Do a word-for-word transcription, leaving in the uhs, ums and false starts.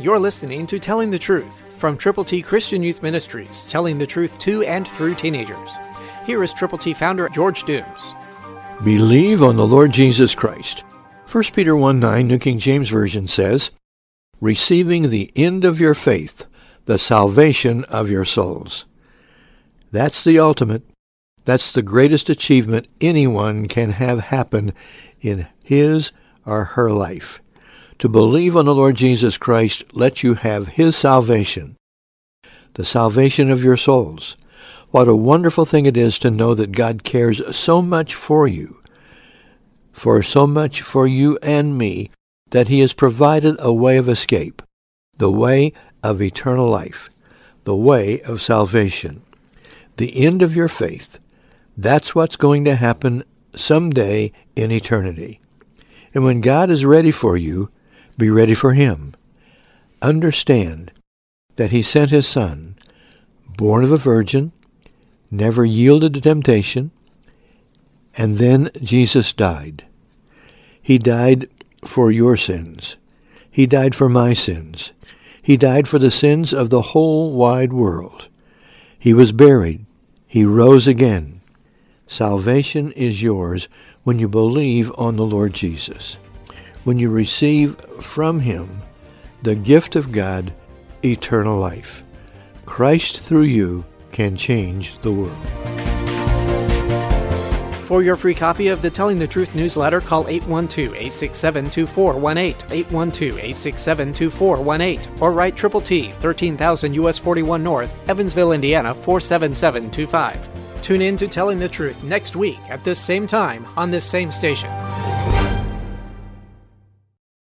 You're listening to Telling the Truth from Triple T Christian Youth Ministries, telling the truth to and through teenagers. Here is Triple T founder George Dooms. Believe on the Lord Jesus Christ. First Peter one nine, New King James Version says, "Receiving the end of your faith, the salvation of your souls." That's the ultimate. That's the greatest achievement anyone can have happen in his or her life. To believe on the Lord Jesus Christ lets you have His salvation, the salvation of your souls. What a wonderful thing it is to know that God cares so much for you, for so much for you and me, that He has provided a way of escape, the way of eternal life, the way of salvation. The end of your faith, that's what's going to happen someday in eternity. And when God is ready for you, be ready for Him. Understand that He sent His Son, born of a virgin, never yielded to temptation, and then Jesus died. He died for your sins. He died for my sins. He died for the sins of the whole wide world. He was buried. He rose again. Salvation is yours when you believe on the Lord Jesus, when you receive from Him the gift of God, eternal life. Christ through you can change the world. For your free copy of the Telling the Truth newsletter, call eight one two, eight six seven, two four one eight, eight one two, eight six seven, two four one eight, or write Triple T, thirteen thousand U S forty-one North, Evansville, Indiana, four seven seven two five. Tune in to Telling the Truth next week at this same time on this same station.